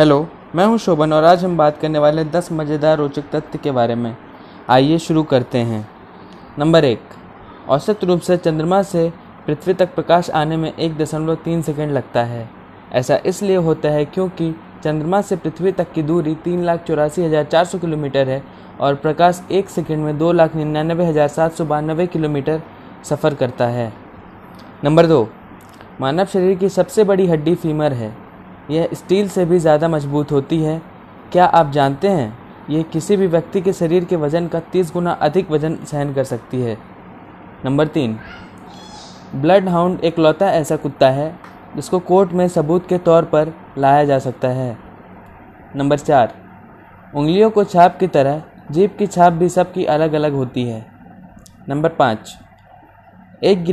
Hello, मैं हूं शोभन और आज हम बात करने वाले 10 मज़ेदार रोचक तथ्य के बारे में। आइए शुरू करते हैं। नंबर 1, औसत रूप से चंद्रमा से पृथ्वी तक प्रकाश आने में 1.3 सेकंड लगता है। ऐसा इसलिए होता है क्योंकि चंद्रमा से पृथ्वी तक की दूरी 3,84,400 किलोमीटर है और प्रकाश 1 सेकंड में 2,99,792 किलोमीटर सफ़र करता है। नंबर 2, मानव शरीर की सबसे बड़ी हड्डी फीमर है। यह स्टील से भी ज़्यादा मजबूत होती है। क्या आप जानते हैं यह किसी भी व्यक्ति के शरीर के वज़न का 30 गुना अधिक वज़न सहन कर सकती है। नंबर 3, ब्लड हाउंड एकलौता ऐसा कुत्ता है जिसको कोर्ट में सबूत के तौर पर लाया जा सकता है। नंबर 4, उंगलियों को छाप की तरह जीभ की छाप भी सबकी अलग अलग होती है। नंबर 5, एक